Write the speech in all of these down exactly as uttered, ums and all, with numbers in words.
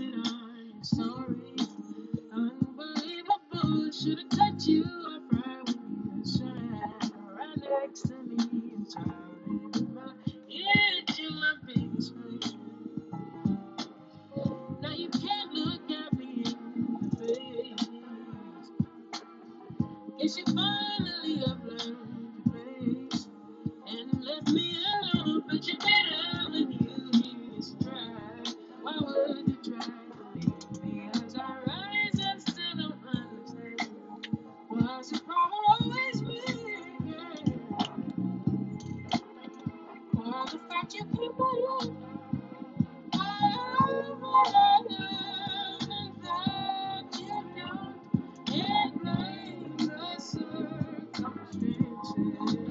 and I'm sorry. Unbelievable, should've touched you. I probably should. Right next to me, I'm trying my itch in my biggest way. Now you can't look at me in the face. Guess you finally have learned your face and left me alone, but you better when you. Why would you try to leave me as I rise? I still don't understand. Was your problem always me? Or the fact you couldn't believe all of what I love and that you don't. It blames the circumstances.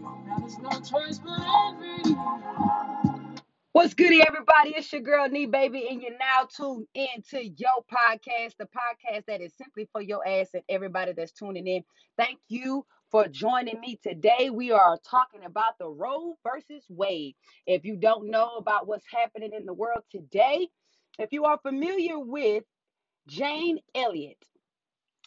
Now there's no choice but everything. What's goody, everybody? It's your girl, Nee Baby, and you're now tuned in to your podcast, the podcast that is simply for your ass and everybody that's tuning in. Thank you for joining me today. We are talking about the Roe versus Wade. If you don't know about what's happening in the world today, if you are familiar with Jane Elliott,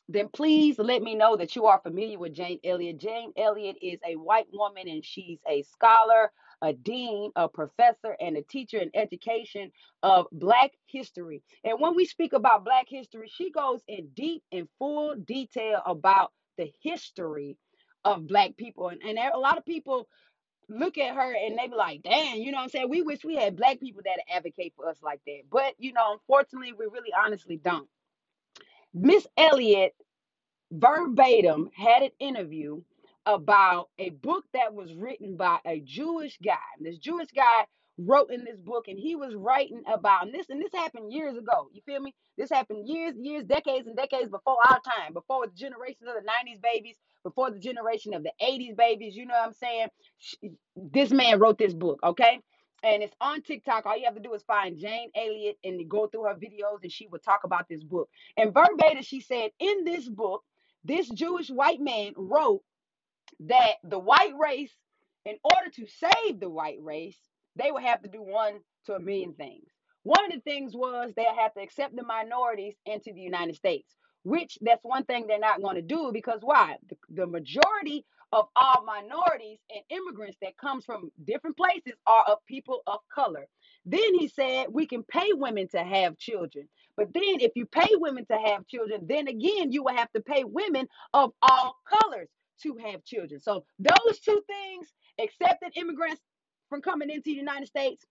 then please let me know that you are familiar with Jane Elliott. Jane Elliott is a white woman, and she's a scholar, a dean, a professor, and a teacher in education of Black history. And when we speak about Black history, she goes in deep and full detail about the history of Black people. And, and a lot of people look at her and they be like, damn, you know what I'm saying? We wish we had Black people that advocate for us like that. But, you know, unfortunately, we really honestly don't. Miss Elliott verbatim had an interview about a book that was written by a Jewish guy. This Jewish guy wrote in this book, and he was writing about, and this, and this happened years ago. You feel me? This happened years, years, decades and decades before our time, before the generation of the nineties babies, before the generation of the eighties babies. You know what I'm saying? This man wrote this book, okay? And it's on TikTok. All you have to do is find Jane Elliott and go through her videos, and she will talk about this book. And verbatim, she said, in this book, this Jewish white man wrote that the white race, in order to save the white race, they would have to do one to a million things. One of the things was they had to accept the minorities into the United States, which that's one thing they're not going to do because why? The, the majority of all minorities and immigrants that comes from different places are of people of color. Then he said, we can pay women to have children. But then if you pay women to have children, then again, you will have to pay women of all colors to have children. So those two things, accepted immigrants from coming into the United States,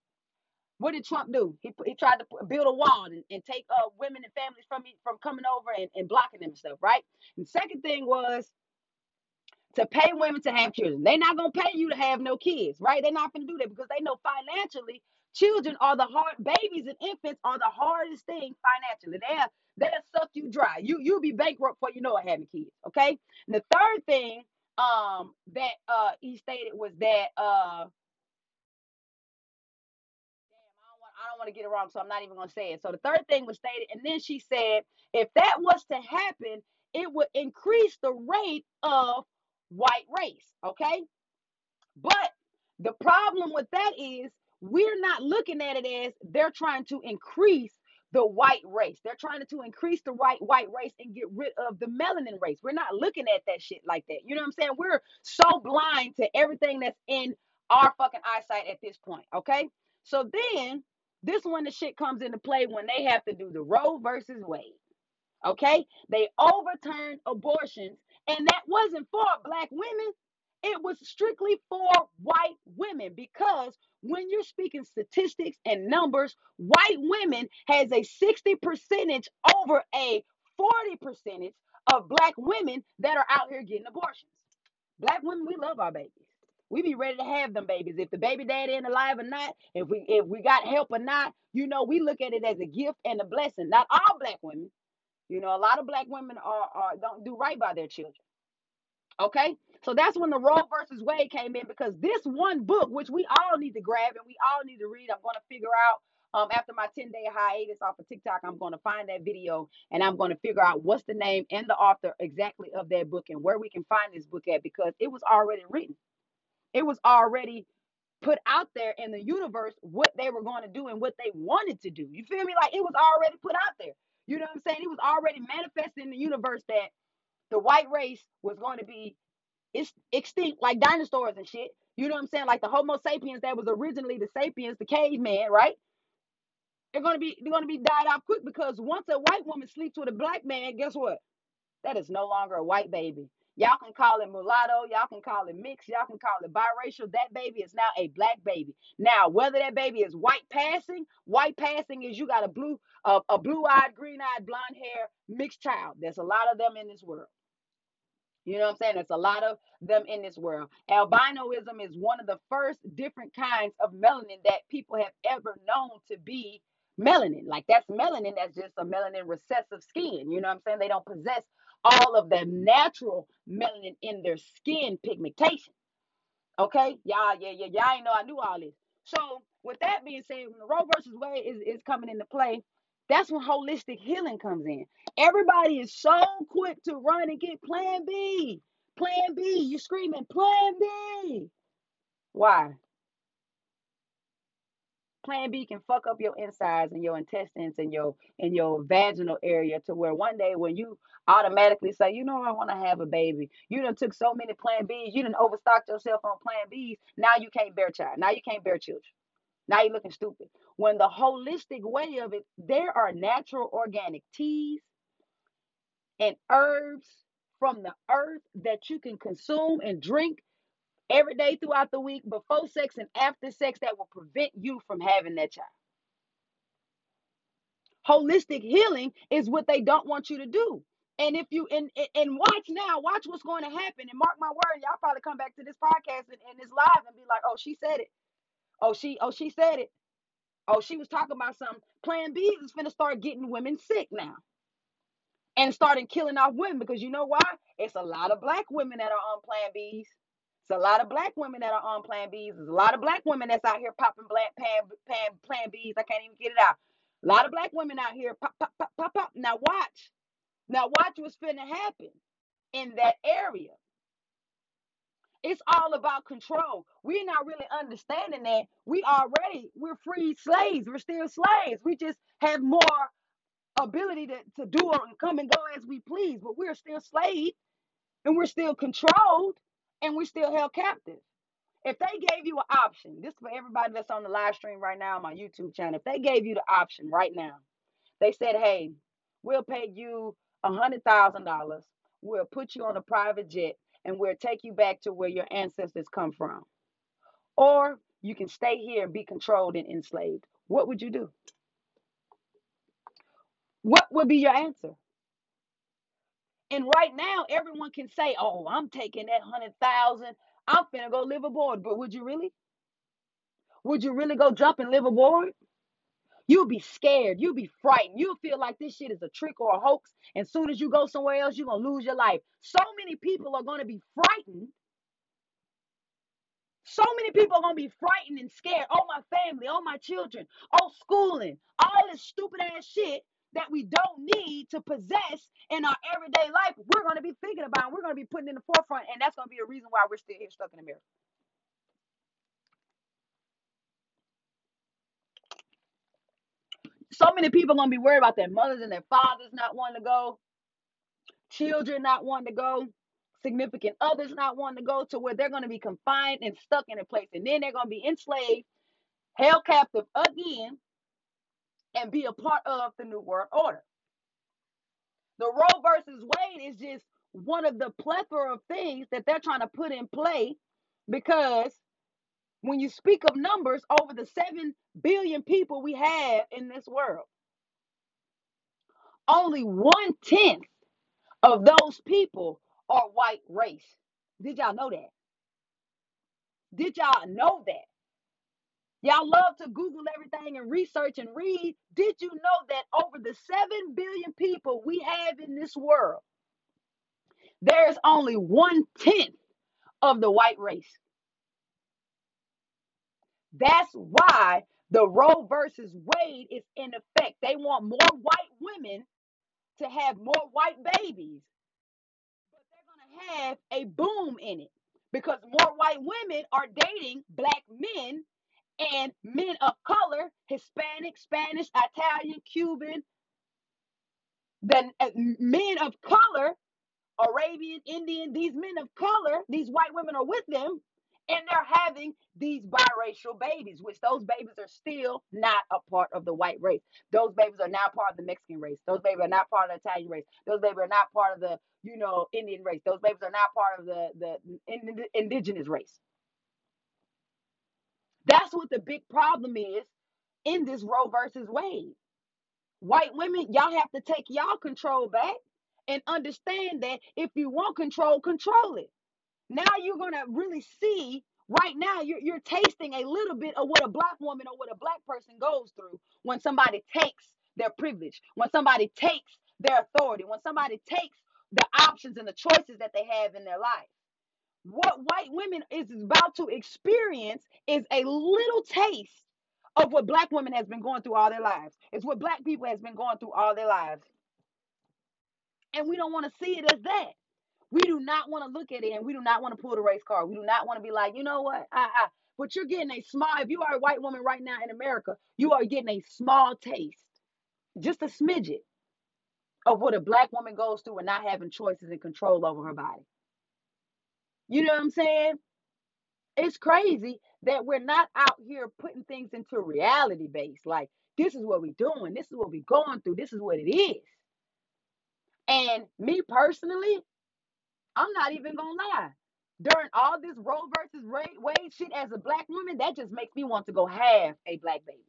what did Trump do? He he tried to build a wall and, and take uh, women and families from from coming over and, and blocking them and stuff, right? And second thing was to pay women to have children. They're not going to pay you to have no kids, right? They're not going to do that because they know financially children are the hard, babies and infants are the hardest thing financially. They're They'll suck you dry. You, you'll be bankrupt before you know it having kids, okay? And the third thing um, that uh, he stated was that, uh, damn, I don't want to get it wrong, so I'm not even going to say it. So the third thing was stated, and then she said, if that was to happen, it would increase the rate of white race, okay? But the problem with that is we're not looking at it as they're trying to increase the white race. They're trying to increase the white white race and get rid of the melanin race. We're not looking at that shit like that. You know what I'm saying? We're so blind to everything that's in our fucking eyesight at this point, okay? So then, this one, the shit comes into play when they have to do the Roe versus Wade, okay? They overturned abortions, and that wasn't for Black women. It was strictly for white women because when you're speaking statistics and numbers, white women has a sixty percentage over a forty percentage of Black women that are out here getting abortions. Black women, we love our babies. We be ready to have them babies. If the baby daddy ain't alive or not, if we if we got help or not, you know, we look at it as a gift and a blessing. Not all Black women. You know, a lot of Black women are, are don't do right by their children. Okay, so that's when the Roe versus Wade came in because this one book, which we all need to grab and we all need to read, I'm going to figure out um, after my ten-day hiatus off of TikTok, I'm going to find that video and I'm going to figure out what's the name and the author exactly of that book and where we can find this book at because it was already written. It was already put out there in the universe what they were going to do and what they wanted to do. You feel me? Like, it was already put out there. You know what I'm saying? It was already manifested in the universe that the white race was going to be extinct like dinosaurs and shit. You know what I'm saying? Like the Homo sapiens that was originally the sapiens, the caveman, right? They're going to be they're going to be died off quick, because once a white woman sleeps with a black man, guess what? That is no longer a white baby. Y'all can call it mulatto. Y'all can call it mixed. Y'all can call it biracial. That baby is now a black baby. Now, whether that baby is white passing, white passing is you got a blue, uh, a blue-eyed, green-eyed, blonde hair mixed child. There's a lot of them in this world. You know what I'm saying? There's a lot of them in this world. Albinoism is one of the first different kinds of melanin that people have ever known to be melanin. Like, that's melanin. That's just a melanin recessive skin. You know what I'm saying? They don't possess all of the natural melanin in their skin pigmentation. Okay? Y'all, yeah, yeah, y'all ain't know I knew all this. So, with that being said, when the Roe versus Wade is, is coming into play, that's when holistic healing comes in. Everybody is so quick to run and get Plan B. Plan B. You're screaming, Plan B. Why? Plan B can fuck up your insides and your intestines and your and your vaginal area to where one day when you automatically say, you know, I want to have a baby, you done took so many Plan Bs, you done overstocked yourself on Plan Bs, now you can't bear child, now you can't bear children, now you're looking stupid. When the holistic way of it, there are natural organic teas and herbs from the earth that you can consume and drink every day throughout the week, before sex and after sex, that will prevent you from having that child. Holistic healing is what they don't want you to do. And if you, and, and watch now, watch what's going to happen. And mark my word, y'all probably come back to this podcast and, and this live and be like, oh, she said it. Oh, she, oh, she said it. Oh, she was talking about something. Plan B is finna start getting women sick now. And starting killing off women, because you know why? It's a lot of black women that are on Plan Bs. It's a lot of black women that are on Plan Bs. There's a lot of black women that's out here popping black pan, pan, Plan Bs. I can't even get it out. A lot of black women out here pop, pop, pop, pop, pop. Now watch. Now watch what's finna happen in that area. It's all about control. We're not really understanding that. We already, we're free slaves. We're still slaves. We just have more ability to, to do and come and go as we please. But we're still slaves and we're still controlled. And we're still held captive. If they gave you an option, this is for everybody that's on the live stream right now on my YouTube channel. If they gave you the option right now, they said, hey, we'll pay you one hundred thousand dollars. We'll put you on a private jet and we'll take you back to where your ancestors come from. Or you can stay here and be controlled and enslaved. What would you do? What would be your answer? And right now, everyone can say, oh, I'm taking that one hundred thousand dollars. I'm finna go live aboard. But would you really? Would you really go jump and live aboard? You'll be scared. You'll be frightened. You'll feel like this shit is a trick or a hoax. And soon as you go somewhere else, you're going to lose your life. So many people are going to be frightened. So many people are going to be frightened and scared. Oh, my family. Oh, my children. Oh, schooling. All this stupid ass shit that we don't need to possess in our everyday life, we're going to be thinking about and we're going to be putting in the forefront, and that's going to be a reason why we're still here stuck in America. So many people are going to be worried about their mothers and their fathers not wanting to go, children not wanting to go, significant others not wanting to go, to where they're going to be confined and stuck in a place, and then they're going to be enslaved, held captive again, and be a part of the New World Order. The Roe versus Wade is just one of the plethora of things that they're trying to put in play, because when you speak of numbers, over the seven billion people we have in this world, only one-tenth of those people are white race. Did y'all know that? Did y'all know that? Y'all love to Google everything and research and read. Did you know that over the seven billion people we have in this world, there's only one-tenth of the white race? That's why the Roe versus Wade is in effect. They want more white women to have more white babies, but they're going to have a boom in it. because more white women are dating black men and men of color, Hispanic, Spanish, Italian, Cuban, than men of color, Arabian, Indian. These men of color, these white women are with them, and they're having these biracial babies, which those babies are still not a part of the white race. Those babies are not part of the Mexican race. Those babies are not part of the Italian race. Those babies are not part of the, you know, Indian race. Those babies are not part of the, the indigenous race. That's what the big problem is in this Roe versus Wade. White women, y'all have to take y'all control back and understand that if you want control, control it. Now you're going to really see, right now, you're, you're tasting a little bit of what a black woman or what a black person goes through when somebody takes their privilege, when somebody takes their authority, when somebody takes the options and the choices that they have in their life. What white women is about to experience is a little taste of what black women has been going through all their lives. It's what black people has been going through all their lives. And we don't want to see it as that. We do not want to look at it, and we do not want to pull the race card. We do not want to be like, you know what? I, I. But you're getting a small, if you are a white woman right now in America, you are getting a small taste, just a smidget of what a black woman goes through and not having choices and control over her body. You know what I'm saying? It's crazy that we're not out here putting things into reality base. Like, this is what we're doing. This is what we're going through. This is what it is. And me personally, I'm not even going to lie. During all this Roe versus Wade shit as a black woman, that just makes me want to go have a black baby.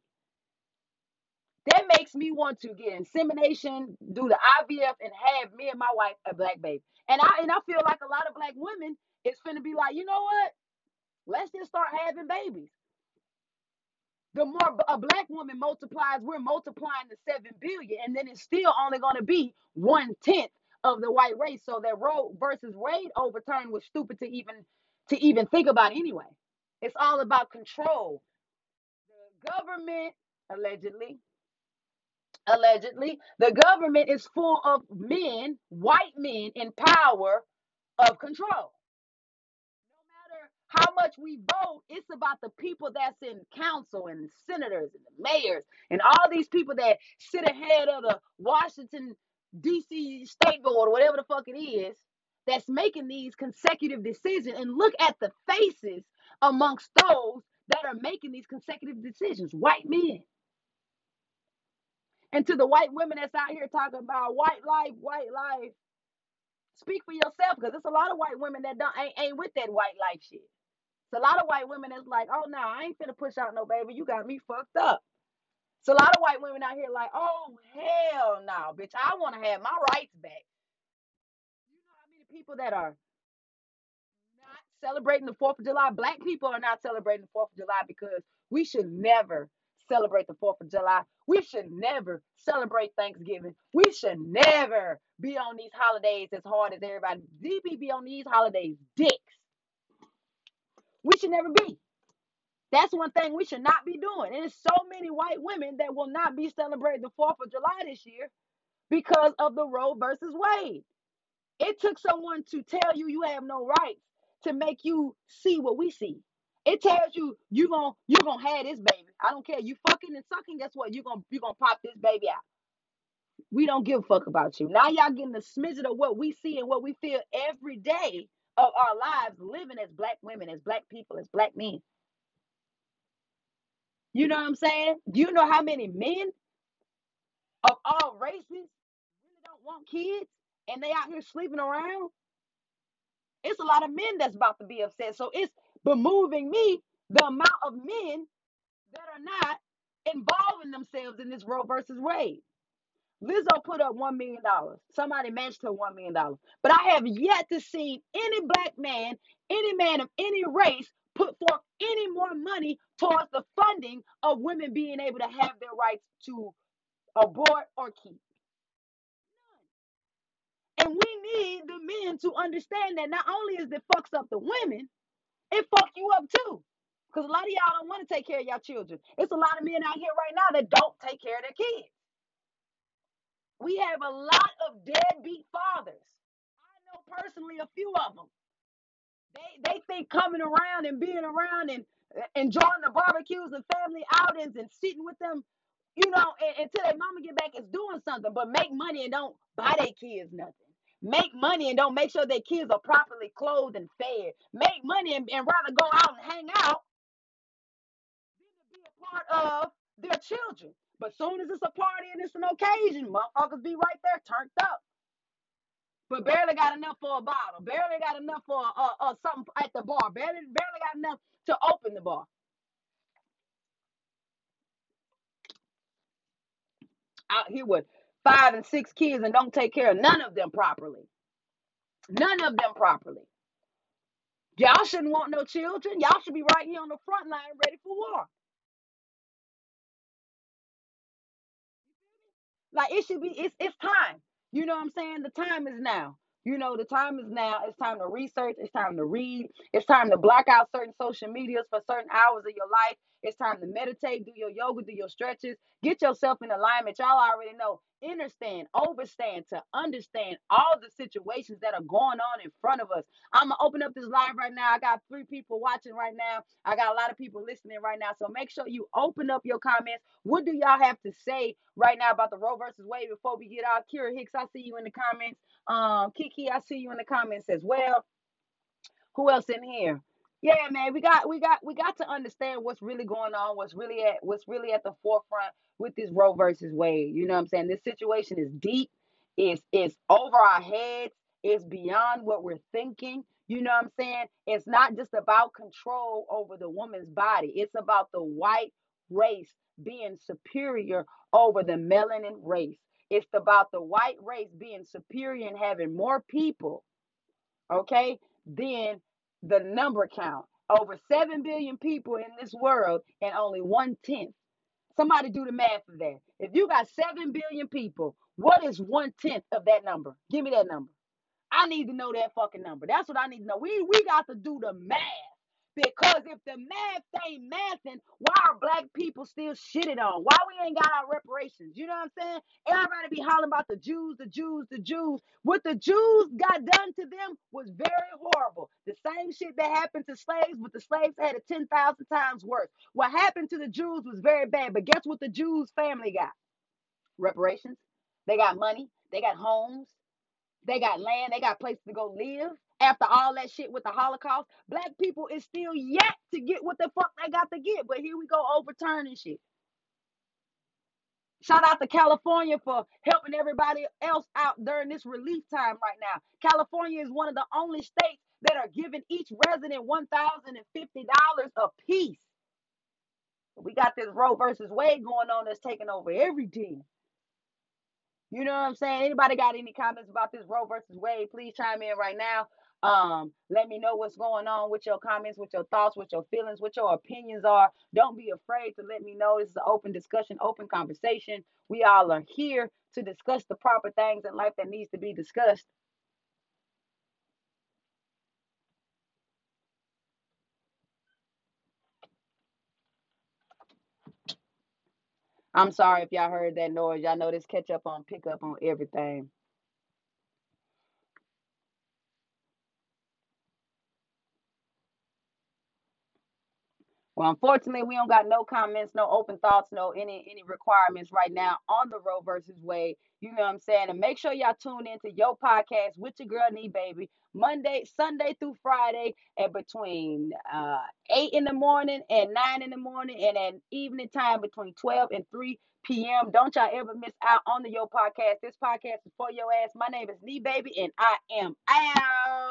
That makes me want to get insemination, do the I V F, and have me and my wife a black baby. And I and I feel like a lot of black women is finna be like, you know what? Let's just start having babies. The more a black woman multiplies, we're multiplying the seven billion, and then it's still only going to be one-tenth of the white race. So that Roe versus Wade overturn was stupid to even to even think about anyway. It's all about control. The government, allegedly, allegedly, the government is full of men, white men in power of control. How much we vote, it's about the people that's in council and senators and the mayors and all these people that sit ahead of the Washington, D C State Board or whatever the fuck it is that's making these consecutive decisions. And look at the faces amongst those that are making these consecutive decisions, white men. And to the white women that's out here talking about white life, white life, speak for yourself, because there's a lot of white women that don't ain't, ain't with that white life shit. It's a lot of white women that's like, oh, no, nah, I ain't finna push out no baby. You got me fucked up. So a lot of white women out here like, oh, hell no, bitch. I want to have my rights back. You know how many people that are not celebrating the fourth of July? Black people are not celebrating the fourth of July because we should never celebrate the fourth of July. We should never celebrate Thanksgiving. We should never be on these holidays as hard as everybody. D B be on these holidays, dicks. We should never be. That's one thing we should not be doing. And there's so many white women that will not be celebrating the fourth of July this year because of the Roe versus Wade. It took someone to tell you you have no rights to make you see what we see. It tells you, you're going you gonna have this baby. I don't care. You fucking and sucking, guess what? You're going you gonna pop this baby out. We don't give a fuck about you. Now y'all getting a smidget of what we see and what we feel every day of our lives living as black women, as black people, as black men. You know what I'm saying? Do you know how many men of all races really don't want kids and they out here sleeping around? It's a lot of men that's about to be upset. So it's bemoving me the amount of men that are not involving themselves in this Roe versus Wade. Lizzo put up one million dollars. Somebody matched her one million dollars. But I have yet to see any black man, any man of any race, put forth any more money towards the funding of women being able to have their rights to abort or keep. And we need the men to understand that not only is it fucks up the women, it fucks you up too. Because a lot of y'all don't want to take care of y'all children. It's a lot of men out here right now that don't take care of their kids. We have a lot of deadbeat fathers. I know personally a few of them. They, they think coming around and being around and enjoying the barbecues and family outings and sitting with them, you know, until their mama get back is doing something. But make money and don't buy their kids nothing. Make money and don't make sure their kids are properly clothed and fed. Make money and, and rather go out and hang out than to be a part of their children. But soon as it's a party and it's an occasion, motherfuckers be right there turned up. But barely got enough for a bottle. Barely got enough for a, a, a something at the bar. Barely, barely got enough to open the bar. Out here with five and six kids and don't take care of none of them properly. None of them properly. Y'all shouldn't want no children. Y'all should be right here on the front line ready for war. Like, it should be, it's, it's time. You know what I'm saying? The time is now. You know, the time is now. It's time to research. It's time to read. It's time to block out certain social medias for certain hours of your life. It's time to meditate, do your yoga, do your stretches. Get yourself in alignment. Y'all already know. Understand, overstand, to understand all the situations that are going on in front of us. I'm going to open up this live right now. I got three people watching right now. I got a lot of people listening right now. So make sure you open up your comments. What do y'all have to say right now about the Roe versus Wade before we get out? Kira Hicks, I see you in the comments. Um, Kiki, I see you in the comments as well. Who else in here? Yeah, man, we got we got we got to understand what's really going on, what's really at what's really at the forefront with this Roe versus Wade. You know what I'm saying? This situation is deep, it's it's over our heads, it's beyond what we're thinking. You know what I'm saying? It's not just about control over the woman's body, it's about the white race being superior over the melanin race. It's about the white race being superior and having more people, okay, than the number count. Over seven billion people in this world and only one-tenth. Somebody do the math for that. If you got seven billion people, what is one-tenth of that number? Give me that number. I need to know that fucking number. That's what I need to know. We, we got to do the math. Because if the math ain't mathing, why are black people still shitted on? Why we ain't got our reparations? You know what I'm saying? Everybody be hollering about the Jews, the Jews, the Jews. What the Jews got done to them was very horrible. The same shit that happened to slaves, but the slaves had it ten thousand times worse. What happened to the Jews was very bad, but guess what the Jews' family got? Reparations. They got money. They got homes. They got land. They got places to go live. After all that shit with the Holocaust, black people is still yet to get what the fuck they got to get. But here we go overturning shit. Shout out to California for helping everybody else out during this relief time right now. California is one of the only states that are giving each resident one thousand fifty dollars apiece. We got this Roe versus Wade going on that's taking over everything. You know what I'm saying? Anybody got any comments about this Roe versus Wade? Please chime in right now. Um, let me know what's going on with your comments, with your thoughts, with your feelings, what your opinions are. Don't be afraid to let me know. This is an open discussion, open conversation. We all are here to discuss the proper things in life that needs to be discussed. I'm sorry if y'all heard that noise. Y'all know this catch up on pick up on everything. Well, unfortunately, we don't got no comments, no open thoughts, no any any requirements right now on the Roe versus Wade. You know what I'm saying? And make sure y'all tune into your podcast with your girl, Nee Baby, Monday, Sunday through Friday at between uh, eight in the morning and nine in the morning and at evening time between twelve and three p.m. Don't y'all ever miss out on the Yo podcast. This podcast is for your ass. My name is Nee Baby, and I am out.